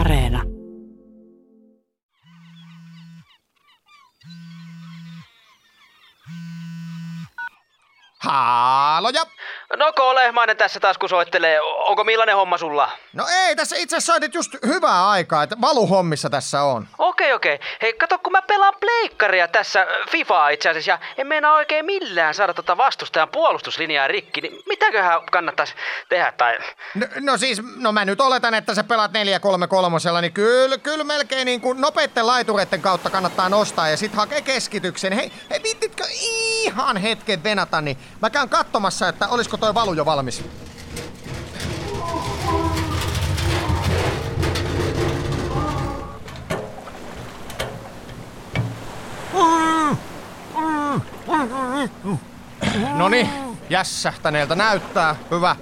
Areena. Haaloja! No Ko Lehmainen tässä taas kun soittelee. Onko millainen homma sulla? No ei, tässä itse asiassa soitit just hyvää aikaa, että valuhommissa tässä on. Okei. Hei, kato kun mä pelaan pleikkaria tässä FIFAa itse asiassa ja en meinaa oikein millään saada tota vastustajan puolustuslinjaa rikki, niin mitäköhän kannattaisi tehdä tai... No mä nyt oletan, että sä pelaat 4-3-3, niin kyllä melkein niin kuin nopeitten laitureiden kautta kannattaa nostaa ja sit hakee keskityksen. Hei, viittitkö ihan hetken venata, niin mä käyn katsomassa, että olisiko toi valu jo valmis. Noniin, jässähtäneeltä näyttää. Hyvä.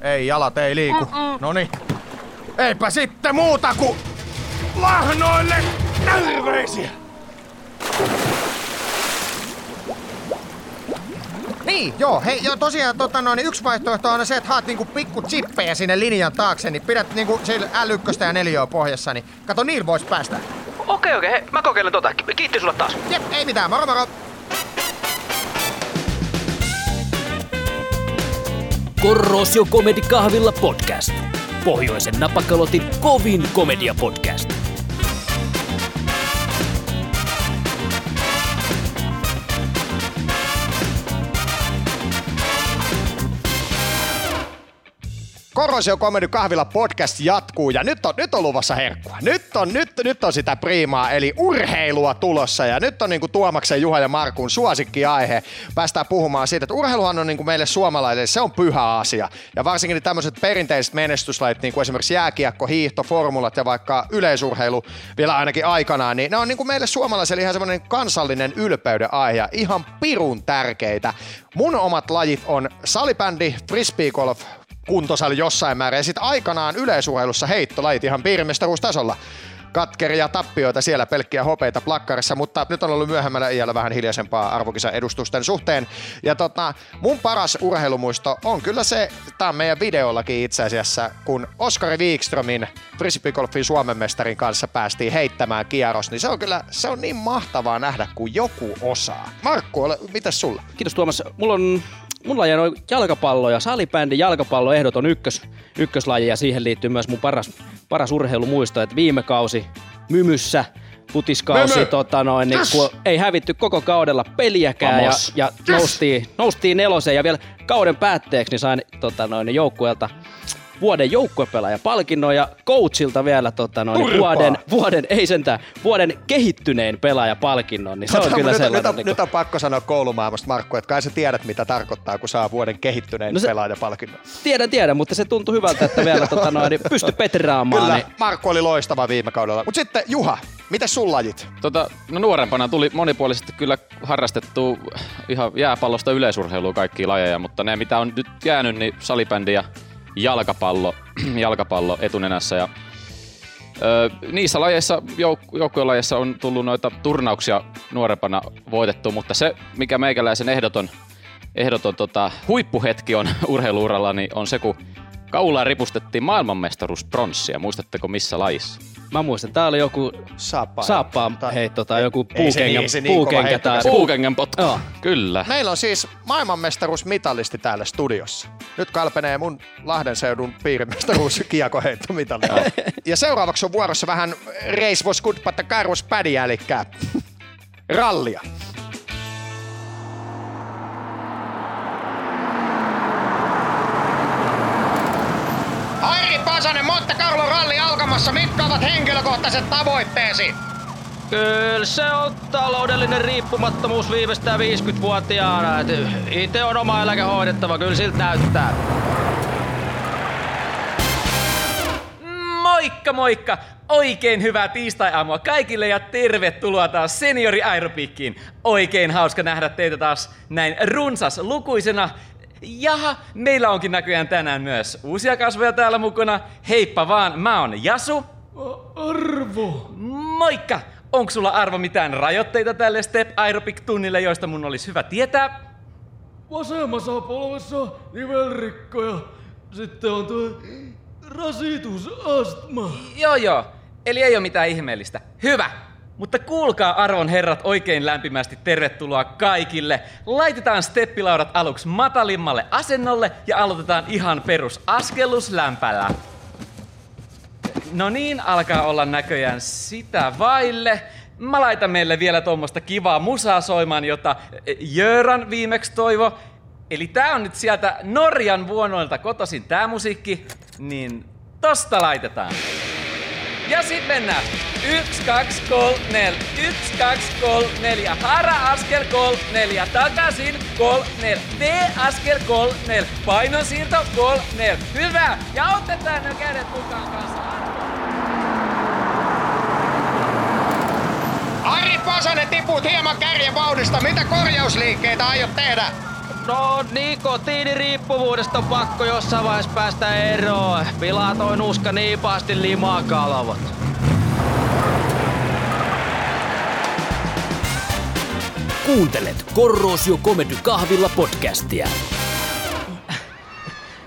Ei, jalat ei liiku. Noniin. Eipä sitten muuta kuin lahnoille terveisiä. Niin, joo. Hei, joo, tosiaan niin yksi vaihtoehto on se, että haat niinku pikku chippejä sinne linjan taakse, niin pidät niinku sillä L1 ja 4 pohjassa, niin kato, niillä vois päästä. Okei. Hei, mä kokeilen tota. Kiitti sulle taas. Jep, ei mitään. Moro. Korroosio Comedy Kahvila podcast. Pohjoisen napakalotin kovin komedia podcast. Korroosio Comedy Kahvila podcast jatkuu ja nyt on luvassa herkkua. Nyt on sitä priimaa, eli urheilua tulossa ja nyt on niinku Tuomaksen, Juha ja Markun suosikkiaihe. Päästään puhumaan siitä, että urheiluhan on niinku meille suomalaisille, se on pyhä asia. Ja varsinkin tämmöiset perinteiset menestyslajit, niin kuin esimerkiksi jääkiekko, hiihto, formulat ja vaikka yleisurheilu vielä ainakin aikanaan, niin ne on niinku meille suomalaisille ihan semmoinen kansallinen ylpeyden aihe, ihan pirun tärkeitä. Mun omat lajit on salibändi, frisbeegolf, kuntosali jossain määrin ja sit aikanaan yleisurheilussa heittolajit ihan piirimestaruustasolla. Katkeria tappioita siellä, pelkkiä hopeita plakkarissa, mutta nyt on ollut myöhemmällä iällä vähän hiljaisempaa arvokisan edustusten suhteen. Ja mun paras urheilumuisto on kyllä se, tää on meidän videollakin itse asiassa, kun Oskari Wiegströmin frisbeegolfin Suomen mestarin kanssa päästiin heittämään kierros, niin se on niin mahtavaa nähdä, kun joku osaa. Markku, mitäs sulla? Kiitos Tuomas. Mun laji on jalkapallo ja salibändi, jalkapallo ehdoton ykköslaji ja siihen liittyy myös mun paras urheilumuisto, että viime kausi Mymyssä, putiskausi, niin, kun ei hävitty koko kaudella peliäkään ja noustiin neloseen ja vielä kauden päätteeksi niin sain joukkueelta vuoden joukkuepelaaja-palkinnon ja coachilta vielä vuoden kehittyneen pelaaja-palkinnon. Niin se on kyllä sellainen. Nyt on pakko sanoa koulumaailmasta, Markku, että kai sä tiedät, mitä tarkoittaa, kun saa vuoden kehittyneen pelaaja-palkinnon. Tiedän, mutta se tuntui hyvältä, että vielä pysty petraamaan. Kyllä, niin. Markku oli loistava viime kaudella. Mutta sitten Juha, mitä sun lajit? Nuorempana tuli monipuolisesti kyllä harrastettu ihan jääpallosta yleisurheilua kaikkia lajeja, mutta ne mitä on nyt jäänyt, niin salibändiä. Jalkapallo etunenässä ja niissä lajeissa, joukkueen lajeissa on tullut noita turnauksia nuorempana voitettu, mutta se mikä meikäläisen ehdoton huippuhetki on urheiluuralla, niin on se kun kaulaan ripustettiin maailmanmestaruuspronssia. Muistatteko missä lajissa? Mä muistan, tää oli joku saappaan heitto tai joku puukengän potku. No. Kyllä. Meillä on siis maailmanmestaruusmitalisti täällä studiossa. Nyt kalpenee mun Lahden seudun piirimestaruuskiekoheittomitali. Ja seuraavaksi on vuorossa vähän Race was good, but the car was bad, eli rallia. Pasanen, Monte Carlo ralli alkamassa. Mitkä ovat henkilökohtaiset tavoitteesi? Kyllä se on taloudellinen riippumattomuus viimeistään 50-vuotiaana. Itse on oma eläke hoidettava, kyllä siltä näyttää. Moikka! Oikein hyvää tiistai-aamua kaikille ja tervetuloa taas Seniori Aerobiikkiin. Oikein hauska nähdä teitä taas näin runsaslukuisena. Jaha, meillä onkin näköjään tänään myös uusia kasvoja täällä mukana. Heippa vaan, mä oon Jasu. Arvo. Moikka! Onko sulla Arvo mitään rajoitteita tälle Step Aerobic-tunnille, joista mun olisi hyvä tietää? Vasemmassa polvessa nivelrikkoja. Sitten on tuo rasituusastma. Joo. Eli ei ole mitään ihmeellistä. Hyvä! Mutta kuulkaa arvon herrat oikein lämpimästi tervetuloa kaikille. Laitetaan steppilaudat aluksi matalimmalle asennolle ja aloitetaan ihan perus askelluslämpällä. No niin, alkaa olla näköjään sitä vaille. Mä laitan meille vielä tuommoista kivaa musaa soimaan, jota Jöran viimeksi toivo. Eli tää on nyt sieltä Norjan vuonoilta kotoisin tää musiikki, niin tosta laitetaan. Ja sit mennään. 1, 2, 3, 4. 1, 2, 3, 4. Hara askel 3, 4. Takaisin 3, 4. Tee askel 3, 4. Painonsiirto 3, 4. Hyvä! Ja otetaan ne kädet mukaan kanssa. Ari Posonen, tiput hieman kärjen vauhdista. Mitä korjausliikkeitä aiot tehdä? No, nikotiiniriippuvuudesta on pakko jossain vaiheessa päästä eroon. Pilaa toi nuska niin pahasti limakalvot. Kuuntelet Korroosio Comedy Kahvila podcastia.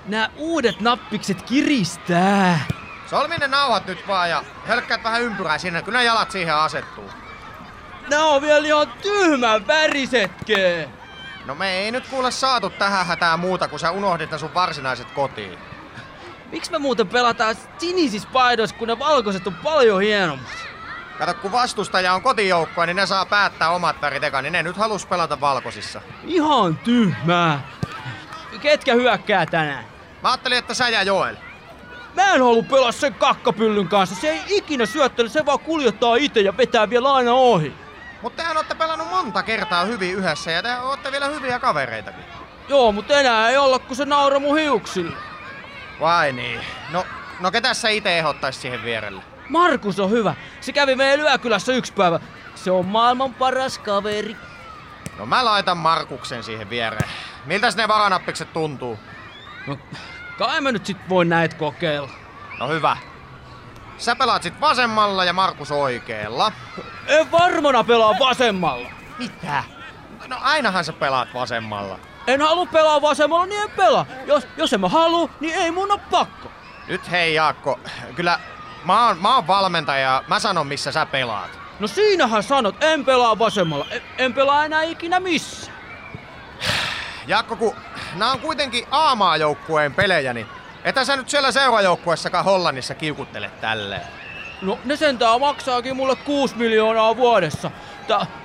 Nää uudet nappikset kiristää. Solmi ne nauhat nyt vaan ja hölkkäät vähän ympyrää sinne, kun ne jalat siihen asettuu. Nää on vielä ihan tyhmän värisetkin. No me ei nyt kuule saatu tähän hätää muuta, kun sä unohdit ne sun varsinaiset kotiin. Miksi me muuten pelataan sinisissä paidoissa, kun ne valkoiset on paljon hienommat? Kato, kun vastustaja on kotijoukkoa, niin ne saa päättää omat värit eka, niin ne nyt halus pelata valkoisissa. Ihan tyhmää. Ketkä hyökkää tänään? Mä ajattelin, että sä ja Joel. Mä en halua pelaa sen kakkapyllyn kanssa. Se ei ikinä syöttele, se vaan kuljettaa itse ja vetää vielä aina ohi. Mutta tehän ootte pelannut monta kertaa hyvin yhdessä ja te ootte vielä hyviä kavereitakin. Joo, mutta enää ei olla, kun se naura mun hiuksille. Vai niin. No ketäs sä ite ehdottais siihen vierelle? Markus on hyvä. Se kävi meidän yökylässä yksi päivä. Se on maailman paras kaveri. No mä laitan Markuksen siihen viereen. Miltäs ne varanappikset tuntuu? No, kai mä nyt sit voi näitä kokeilla. No hyvä. Sä pelaat sit vasemmalla ja Markus oikealla. En varmana pelaa vasemmalla. Mitä? No ainahan sä pelaat vasemmalla. En halua pelaa vasemmalla, niin en pelaa. Jos en mä haluu, niin ei mun oo pakko. Nyt hei Jaakko, kyllä mä oon valmentaja, mä sanon missä sä pelaat. No siinähän sanot, en pelaa vasemmalla. En pelaa enää ikinä missä. Jaakko, kun nää on kuitenkin A-maajoukkueen pelejä, niin etä sä nyt siellä seurajoukkuessakaan Hollannissa kiukuttele tälleen. No ne sentään maksaakin mulle 6 miljoonaa vuodessa.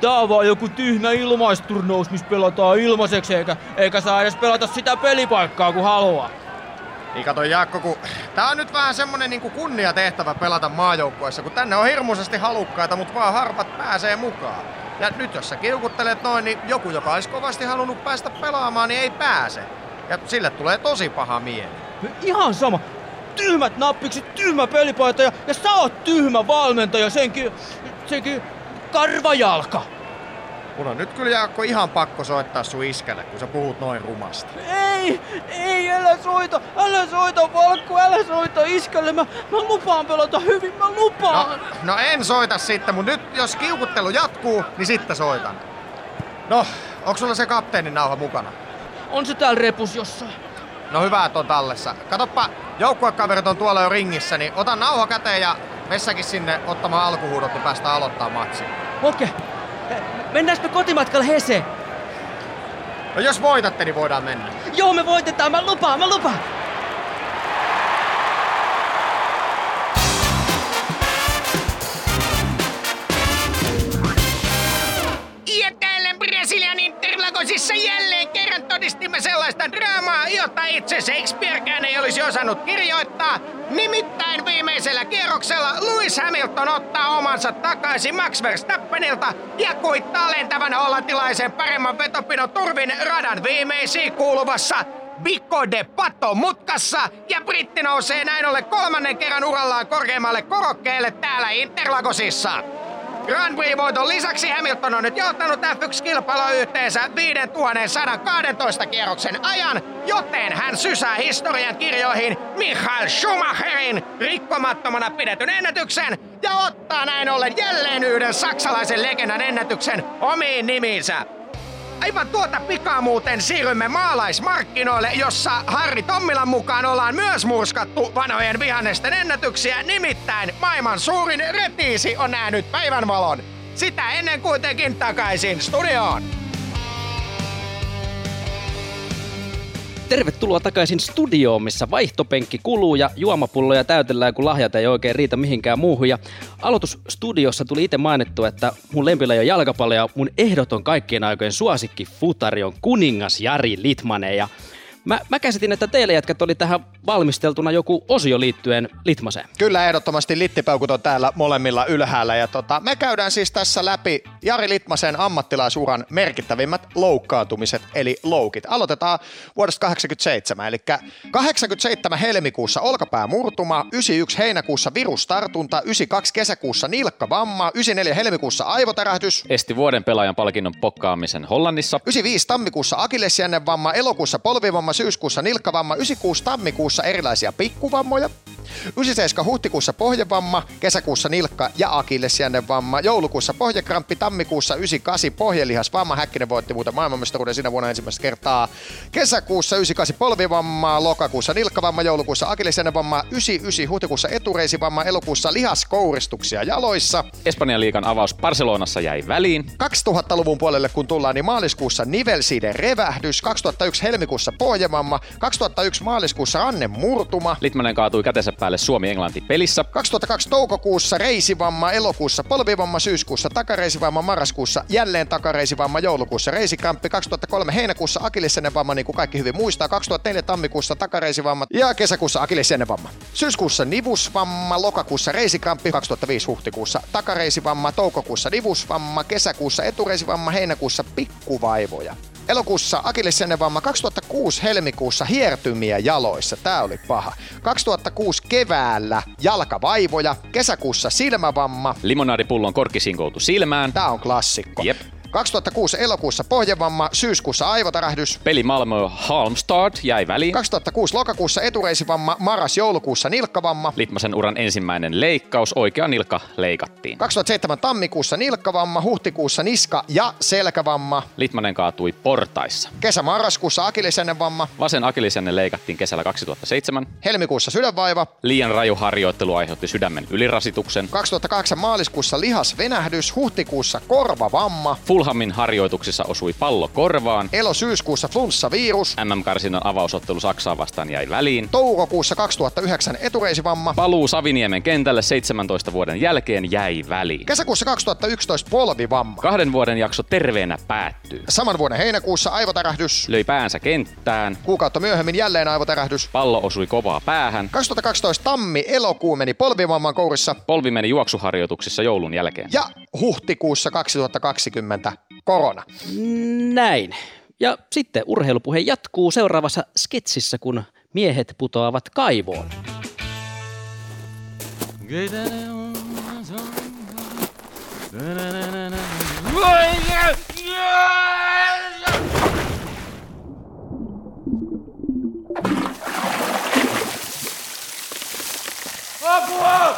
Tää on vaan joku tyhmä ilmaisturnaus, missä pelataan ilmaiseksi, eikä saa edes pelata sitä pelipaikkaa kun haluaa. Niin kato Jaakko, kun tää on nyt vähän semmonen niinku kunniatehtävä pelata maajoukkuessa, kun tänne on hirmuisesti halukkaita, mut vaan harvat pääsee mukaan. Ja nyt jos sä kiukuttelet noin, niin joku joka olisi kovasti halunnut päästä pelaamaan, niin ei pääse. Ja sille tulee tosi paha mieli. Ihan sama. Tyhmät nappikset, tyhmä pelipaita ja sä oot tyhmä valmentaja, senkin karvajalka. Mun on nyt kyllä Jaakko ihan pakko soittaa sun iskälle, kun sä puhut noin rumasti. Ei, älä soita Valkku, älä soita iskälle, mä lupaan pelata hyvin, mä lupaan. No en soita sitten, mut nyt jos kiukuttelu jatkuu, niin sitten soitan. No, onks sulla se kapteenin nauha mukana? On se täällä repus jossain. No hyvä, että on tallessa. Katoppa, joukkuekaverit on tuolla jo ringissä, niin ota nauha käteen ja vessäkin sinne ottamaan alkuhuudot, niin päästään aloittaa matsi. Okei. Mennäänkö me kotimatkalle Heseen? No jos voitatte, niin voidaan mennä. Joo, me voitetaan. Mä lupaan. Ja täällä Brasilian Interlagosissa jälleen kerran todistimme sellaista draamaa, jota itse Shakespearekään ei olisi osannut kirjoittaa. Nimittäin viimeisellä kierroksella Lewis Hamilton ottaa omansa takaisin Max Verstappenilta ja kuittaa lentävän hollantilaisen paremman vetopinon turvin radan viimeisiin kuuluvassa Vico de Pato mutkassa ja britti nousee näin ollen 3. kerran urallaan korkeimmalle korokkeelle täällä Interlagosissa. Grand Prix-voiton lisäksi Hamilton on nyt johtanut F1-kilpailua yhteensä 5112 kierroksen ajan, joten hän sysää historian kirjoihin Michael Schumacherin rikkomattomana pidetyn ennätyksen ja ottaa näin ollen jälleen yhden saksalaisen legendan ennätyksen omiin nimiinsä. Aivan tuota pikaa muuten siirrymme maalaismarkkinoille, jossa Harri Tommilan mukaan ollaan myös murskattu vanhojen vihannesten ennätyksiä. Nimittäin maailman suurin retiisi on nähnyt päivänvalon. Sitä ennen kuitenkin takaisin studioon. Tervetuloa takaisin studioon, missä vaihtopenkki kuluu ja juomapulloja täytellään, kun lahjat ei oikein riitä mihinkään muuhun. Ja aloitusstudiossa tuli itse mainittu, että mun lempilaji on jalkapallo ja mun ehdoton kaikkien aikojen suosikki futari on kuningas Jari Litmanen. Ja mä käsitin, että teille jätkät oli tähän valmisteltuna joku osio liittyen Litmaseen. Kyllä, ehdottomasti littipeukut on täällä molemmilla ylhäällä. Ja me käydään siis tässä läpi Jari Litmasen ammattilaisuran merkittävimmät loukkaantumiset, eli loukit. Aloitetaan vuodesta 1987, eli 87 helmikuussa olkapäämurtuma, 91 heinäkuussa virustartunta, 92 kesäkuussa nilkkavamma, 94 helmikuussa aivotärähdys. Esti vuoden pelaajan palkinnon pokkaamisen Hollannissa. 95 tammikuussa akillesjännevamma, elokuussa polvivamma, syyskuussa nilkkavamma, 96 tammikuussa erilaisia pikkuvammoja, 97 huhtikuussa pohjevamma, kesäkuussa nilkka- ja akillesjännevamma, joulukuussa pohjekramppi, tammikuussa 98 pohjelihasvamma, Häkkinen voitti muuten maailmanmestaruuden sinä vuonna ensimmäistä kertaa, kesäkuussa 98 polvivammaa, lokakuussa nilkkavamma, joulukuussa akillesjännevamma, 99 huhtikuussa etureisivamma, elokuussa lihaskouristuksia jaloissa. Espanjan liigan avaus Barcelonassa jäi väliin. 2000-luvun puolelle kun tullaan, niin maaliskuussa nivelsiden revähdys, 2001 helmikuussa pohjevamma, 2001 maaliskuussa rannen murtuma. Litmanen kaatui kätensä päälle Suomi-Englanti pelissä. 2002 toukokuussa reisivamma, elokuussa polvivamma, syyskuussa takareisivamma, marraskuussa jälleen takareisivamma, joulukuussa reisikramppi, 2003 heinäkuussa akillesjännevamma, niin kuin kaikki hyvin muistaa, 2004 tammikuussa takareisivamma ja kesäkuussa akillesjännevamma. Syyskuussa nivusvamma, lokakuussa reisikramppi, 2005 huhtikuussa takareisivamma, toukokuussa nivusvamma, kesäkuussa etureisivamma, heinäkuussa pikkuvaivoja. Elokuussa akillesjännevamma, 2006 helmikuussa hiertymiä jaloissa, tää oli paha. 2006 keväällä jalkavaivoja, kesäkuussa silmävamma. Limonaadipullon korkki sinkoutui silmään. Tää on klassikko. Jep. 2006 elokuussa pohjevamma, syyskuussa aivotärähdys. Peli Malmö Halmstad jäi väliin. 2006 lokakuussa etureisivamma, marras-joulukuussa nilkkavamma. Litmasen uran ensimmäinen leikkaus, oikea nilkka leikattiin. 2007 tammikuussa nilkkavamma, huhtikuussa niska- ja selkävamma. Litmanen kaatui portaissa. Kesä-marraskuussa akillesjännevamma. Vasen akillesjänne leikattiin kesällä 2007. Helmikuussa sydänvaiva. Liian raju harjoittelu aiheutti sydämen ylirasituksen. 2008 maaliskuussa lihasvenähdys, huhtikuussa korvavamma. Fulhamin harjoituksissa osui pallo korvaan. Elo-syyskuussa flunssavirus. MM-karsinnan avausottelu Saksaa vastaan jäi väliin. Toukokuussa 2009 etureisivamma. Paluu Saviniemen kentälle 17 vuoden jälkeen jäi väliin. Kesäkuussa 2011 polvivamma. 2 vuoden jakso terveenä päättyy. Saman vuoden heinäkuussa aivotärähdys. Löi päänsä kenttään. Kuukautta myöhemmin jälleen aivotärähdys. Pallo osui kovaa päähän. 2012 tammi-elokuu meni polvivamman kourissa. Polvi meni juoksuharjoituksissa joulun jälkeen. Ja huhtikuussa 2020 korona. Näin. Ja sitten urheilupuhe jatkuu seuraavassa sketsissä, kun miehet putoavat kaivoon. Apua!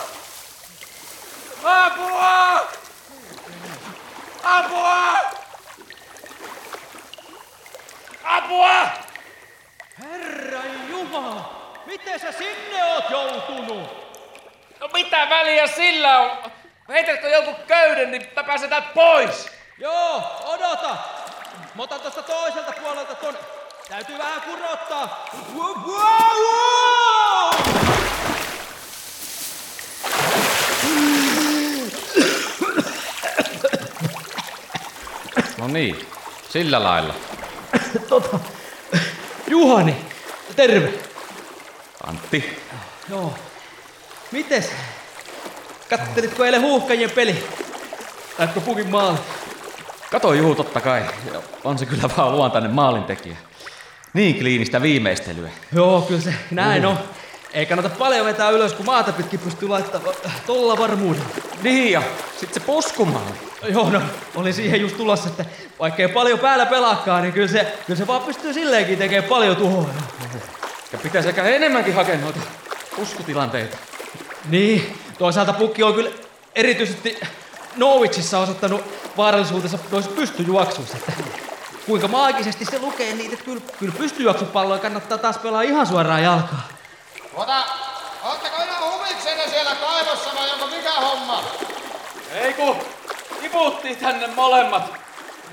Apua! Apua! Apua! Herra Jumala, miten sä sinne oot joutunut? No mitä väliä sillä on? Heitätkö jonkun köyden, niin pääsetään pois! Joo, odota! Mä otan tosta toiselta puolelta ton. Täytyy vähän kurottaa. No niin, sillä lailla. Juhani, terve. Antti. Joo. Mites? Kattelitko eilen Huuhkajien peli? Näetkö pukin maali? Kato Juhu, totta kai. On se kyllä vaan luontainen maalintekijä. Niin kliinistä viimeistelyä. Joo, kyllä se näin on. Ei kannata paljon vetää ylös, kun maata pitkin pystyy laittamaan tolla varmuudella. Niin ja sit se poskumaali. Joo, no oli siihen just tulossa, että vaikkei paljon päällä pelaakaan, niin kyllä se vaan pystyy silleenkin tekemään paljon tuhoa. Ja pitäisi ehkä enemmänkin hakea noita puskutilanteita. Niin, toisaalta pukki on kyllä erityisesti Norwichissa osoittanut vaarallisuutensa noissa pystyjuoksuissa. Kuinka maagisesti se lukee niitä, että kyllä pystyjuoksupalloa kannattaa taas pelaa ihan suoraan jalkaan. Ootteko enää huviksenne siellä kaivossa vai onko mikä homma? Ei kun kiputtiin tänne molemmat.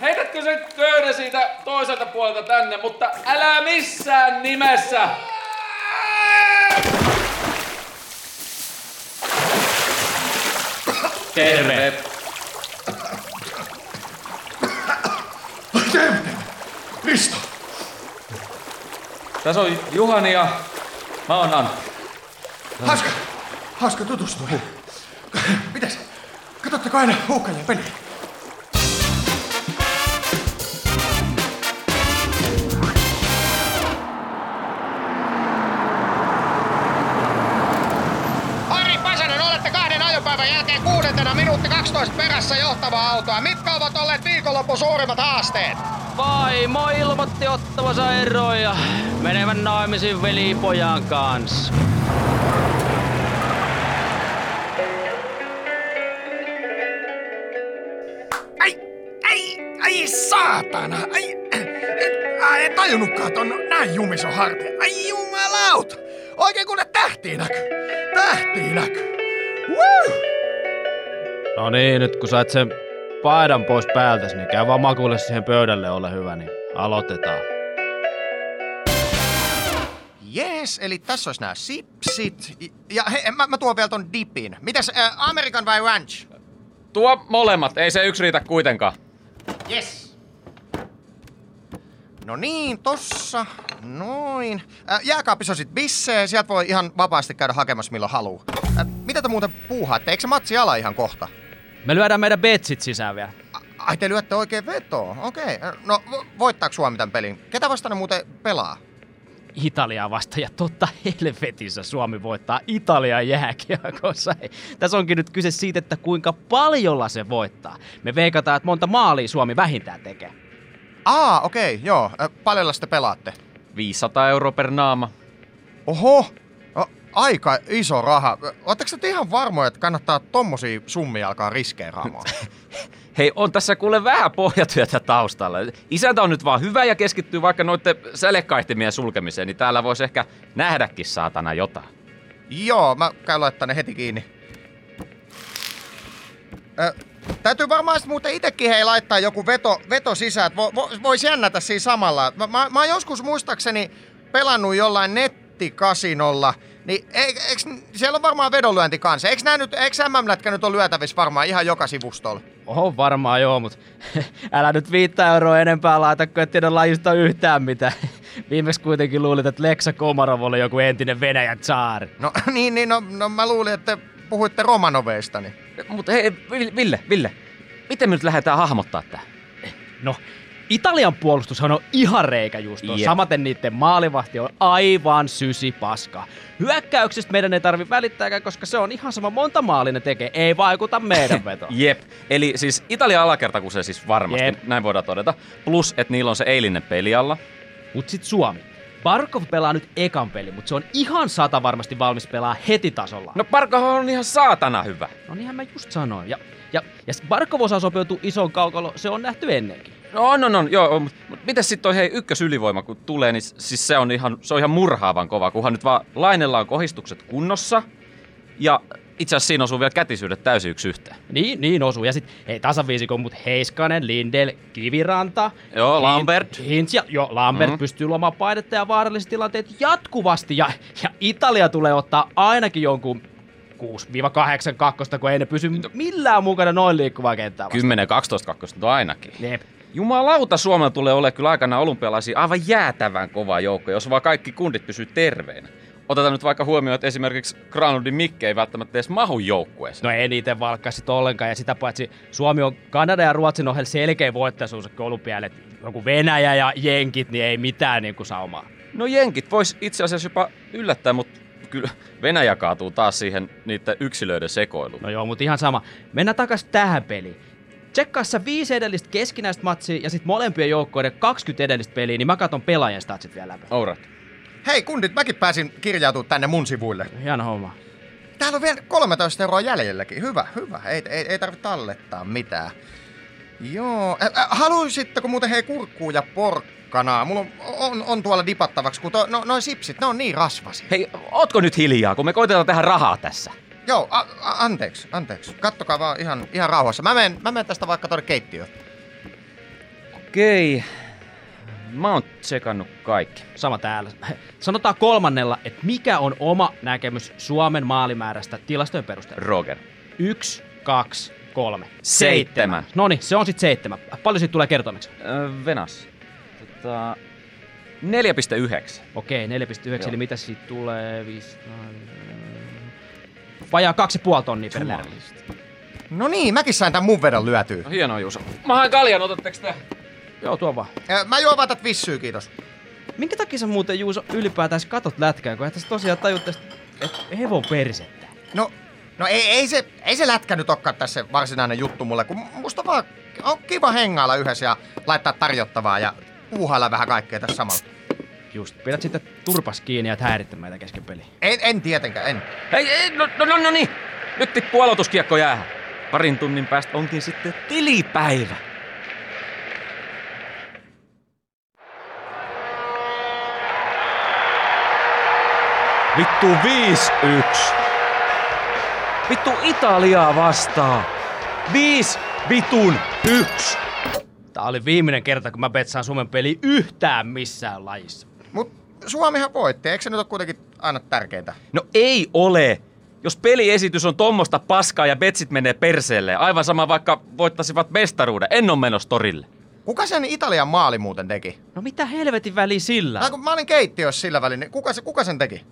Heitätkö sen köyden siitä toiselta puolelta tänne, mutta älä missään nimessä! Terve! Terve! Mistä? Tässä on Juhani ja mä oon Antti. Hauska tutustua. Mitäs? Katsotteko aina huuhkajien peliä? Harri Pasanen, olette kahden ajopäivän jälkeen 6:12 perässä johtavaa autoa. Mitkä ovat olleet viikonlopun suurimmat haasteet? Vaimo ilmoitti ottavansa eroja menevän naimisiin velipojan kanssa. Saatana! En tajunnutkaan ton näin jumison harteen. Ai jumalauta! Oikein kun ne tähtiin näkyy! Tähtiin näkyy! Woo! No niin, nyt kun sait sen paidan pois päältäs, niin käy vaan makuille siihen pöydälle, ole hyvä, niin aloitetaan. Jees, eli tässä olisi nää sipsit. Ja hei, mä tuon vielä ton dipin. Mitäs, American vai ranch? Tuo molemmat, ei se yksi riitä kuitenkaan. Yes. No niin, tossa. Noin. Jääkaapissa on sit bissee, sieltä voi ihan vapaasti käydä hakemassa milloin haluu. Mitä te muuten puuhaatte? Eikö se matsi ala ihan kohta? Me lyödään meidän betsit sisään vielä. Ai te lyötte oikein vetoa, okei. Okay. No voittaako Suomi tämän pelin? Ketä vastaan muuten pelaa? Italiaa vastaan ja totta helvetissä Suomi voittaa Italian jääkiekossa. Tässä onkin nyt kyse siitä, että kuinka paljolla se voittaa. Me veikataan, että monta maalia Suomi vähintään tekee. Okei, okay, joo. Paljolla sitten pelaatte? 500 € per naama. Oho! Aika iso raha. Ootteko te ihan varmoja, että kannattaa tommosia summia alkaa riskeeraamaan? Hei, on tässä kuule vähän pohjatyötä taustalla. Isäntä on nyt vaan hyvä ja keskittyy vaikka noitten sälekaihtimien sulkemiseen, niin täällä voisi ehkä nähdäkin saatana jotain. Joo, mä käyn laittaa ne heti kiinni. Täytyy varmaan sitten muuten itsekin hei laittaa joku veto sisään, että voisi jännätä siinä samalla. Mä oon joskus muistaakseni pelannut jollain nettikasinolla, niin siellä on varmaan vedonlyönti kanssa. Eikö MM-lätkä nyt ole lyötävissä varmaan ihan joka sivustolla? Oho, varmaan joo, mutta älä nyt 5 € enempää laita, kun et tiedä lajista yhtään mitään. Viimeksi kuitenkin luulit, että Lexa Komarov oli joku entinen Venäjän tsaari. No niin, no mä luulin, että puhuitte Romanoveista, niin. Mutta hei, Ville, miten me nyt lähdetään hahmottaa tää? No, Italian puolustushan on ihan reikäjuustoa. Samaten niitten maalivahti on aivan sysipaska. Hyökkäyksestä meidän ei tarvi välittääkään, koska se on ihan sama monta maalia ne tekee. Ei vaikuta meidän vetoon. Jep, eli siis Italian alakerta kun se siis varmasti, näin voidaan todeta. Plus, että niillä on se eilinen peli alla. Mut sit Suomi. Barkov pelaa nyt ekan peli, mutta se on ihan varmasti valmis pelaa heti tasolla. No Barkov on ihan saatana hyvä. No niinhän mä just sanoin. Ja Barkov osaa sopeutua isoon kaukaloon, se on nähty ennenkin. No, joo, mutta mitäs sit toi hei ykkösylivoima kun tulee, niin siis se on ihan murhaavan kova, kunhan nyt vaan Lainella on kohistukset kunnossa ja itse asiassa siinä osuu vielä kätisyydet täysin yksi yhteen. Niin osuu. Ja sitten hei tasaviisikon, mutta Heiskanen, Lindell, Kiviranta. Joo, Lambert. Hintsa. Joo, Lambert pystyy luomaan painetta ja vaaralliset tilanteet jatkuvasti. Ja Italia tulee ottaa ainakin jonkun 6-8 kakkosta, kun ei ne pysy millään mukana noin liikkuvaa kenttää vastaan. 10-12 kakkosta ainakin. Jep. Jumalauta, Suomella tulee olemaan kyllä aikanaan olympialaisia aivan jäätävän kova joukko, jos vaan kaikki kundit pysyy terveenä. Otetaan nyt vaikka huomioon, että esimerkiksi Granlundin Mikke ei välttämättä edes mahu joukkueeseen. No eniten valkkaa sit ollenkaan, ja sitä paitsi Suomi on Kanada ja Ruotsin ohella selkeä voittajasuusikko olympialle. Joku Venäjä ja jenkit, niin ei mitään niinku saumaa. No jenkit vois itse asiassa jopa yllättää, mutta kyllä Venäjä kaatuu taas siihen niiden yksilöiden sekoiluun. No joo, mutta ihan sama. Mennään takaisin tähän peliin. Tsekkaa sä 5 edellistä keskinäistä matsia ja sit molempien joukkoiden 20 edellistä peliä, niin mä katon pelaajien statsit vielä läpi. Ourat. Hei kundit, mäkin pääsin kirjautumaan tänne mun sivuille. Hieno homma. Täällä on vielä 13 € jäljelläkin. Hyvä. Ei tarvitse tallettaa mitään. Joo. Haluaisitteko muuten hei kurkkuu ja porkkanaa? Mulla on tuolla dipattavaksi, kun noi sipsit, ne on niin rasvasia. Hei, ootko nyt hiljaa, kun me koitetaan tehdä rahaa tässä? Joo, anteeksi. Kattokaa vaan ihan rauhassa. Mä menen tästä vaikka tuonne keittiöön. Okei. Mä oon tsekannut kaikki. Sama täällä. Sanotaan kolmannella, että mikä on oma näkemys Suomen maalimäärästä tilastojen perusteella? Roger. 1, 2, 3. 7. Noni, se on sit 7. Paljon siitä tulee kertoimeksi? Venas. 4,9. Okei, 4,9. Eli mitä siitä tulee? 5... Vajaa 2,5 tonnia per lärvi. No niin, mäkin sain tän mun vedon lyötyä. No hienoa, Juuso. Mä haen kaljan, otatteks te? Joo, tuo vaan. Mä juon vaan tät vissyy, kiitos. Minkä takia sä muuten, Juuso, ylipäätänsä katot lätkää, kun et sä tosiaan tajuttaisi, että hevon persettä? No ei se lätkä nyt olekaan tässä varsinainen juttu mulle, kun musta vaan on kiva hengailla yhdessä ja laittaa tarjottavaa ja puuhailla vähän kaikkea tässä samalla. Just, pidät sitten turpas kiinni ja et häirittä meitä kesken peliä. En tietenkään, en. No niin, nyt tippuu aloituskiekko jäähän. Parin tunnin päästä onkin sitten tilipäivä. Vittu 5-1. Vittu Italiaa vastaan. 5-1. Tää oli viimeinen kerta, kun mä betsaan Suomen peliä yhtään missään lajissa. Mut Suomihan voitti, eikö se nyt ole kuitenkin aina tärkeintä? No ei ole. Jos peliesitys on tommosta paskaa ja betsit menee perseelle, aivan sama vaikka voittaisivat mestaruuden, en ole menossa torille. Kuka sen Italian maali muuten teki? No mitä helvetin väliä sillä? Tai kun mä olin keittiössä sillä välin, niin kuka sen teki?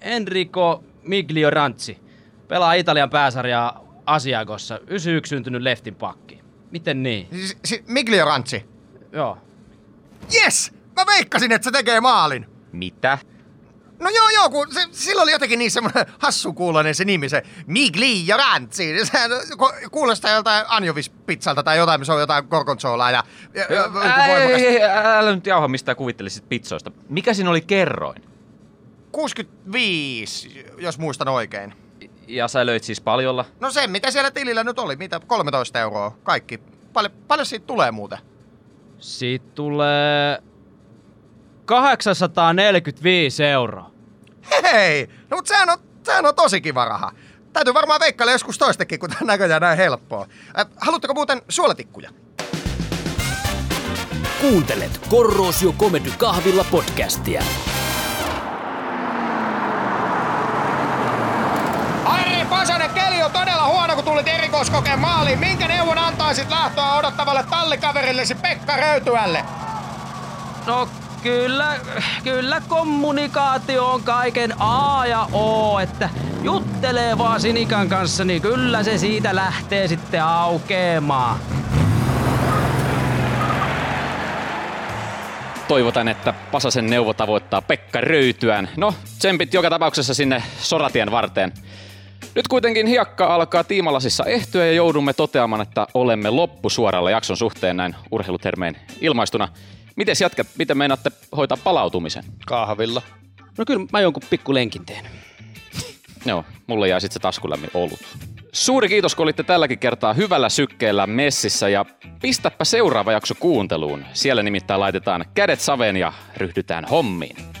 Enrico Miglioranti. Pelaa Italian pääsarjaa Asiagossa. 91 syntynyt leftin pakki. Miten niin? Miglioranti? Joo. Yes! Mä veikkasin, että se tekee maalin. Mitä? No joo, kun sillä oli jotenkin niin semmoinen hassukuuloinen se nimi, se Miglioranti. Kuulostaa joltain anjovispizzalta tai jotain, se on jotain gorgonzolaa ja älä nyt jauha mistään kuvittelisit pizzoista. Mikä siinä oli kerroin? 65, jos muistan oikein. Ja sä löit siis paljolla? No se, mitä siellä tilillä nyt oli, mitä 13 € kaikki. Paljon siitä tulee muuten? Siitä tulee 845 €. Hei! No mut sehän on tosi kiva raha. Täytyy varmaan veikkailla joskus toistekin, kun tää näköjään näin helppoa. Haluatteko muuten suolatikkuja? Kuuntelet Korroosio Comedy Kahvila podcastia. Harri Pasanen, keli on todella huono, kun tulit erikoiskokeen maaliin. Minkä neuvon antaisit lähtöä odottavalle tallikaverillesi Pekka Röytyälle? No... Kyllä kommunikaatio on kaiken A ja O, että juttelee vaan Sinikan kanssa, niin kyllä se siitä lähtee sitten aukeamaan. Toivotan, että Pasasen neuvo tavoittaa Pekka Röytyään. No, tsempit joka tapauksessa sinne soratien varteen. Nyt kuitenkin hiekka alkaa tiimalasissa ehtyä ja joudumme toteamaan, että olemme loppusuoralla jakson suhteen näin urheilutermein ilmaistuna. Mites jatkat? Miten meinaatte hoitaa palautumisen? Kahvilla. No kyllä mä jonkun pikku lenkin teen. Joo, mulle jää sit se taskulämmin olut. Suuri kiitos, kun olitte tälläkin kertaa hyvällä sykkeellä messissä ja pistäpä seuraava jakso kuunteluun. Siellä nimittäin laitetaan kädet saveen ja ryhdytään hommiin.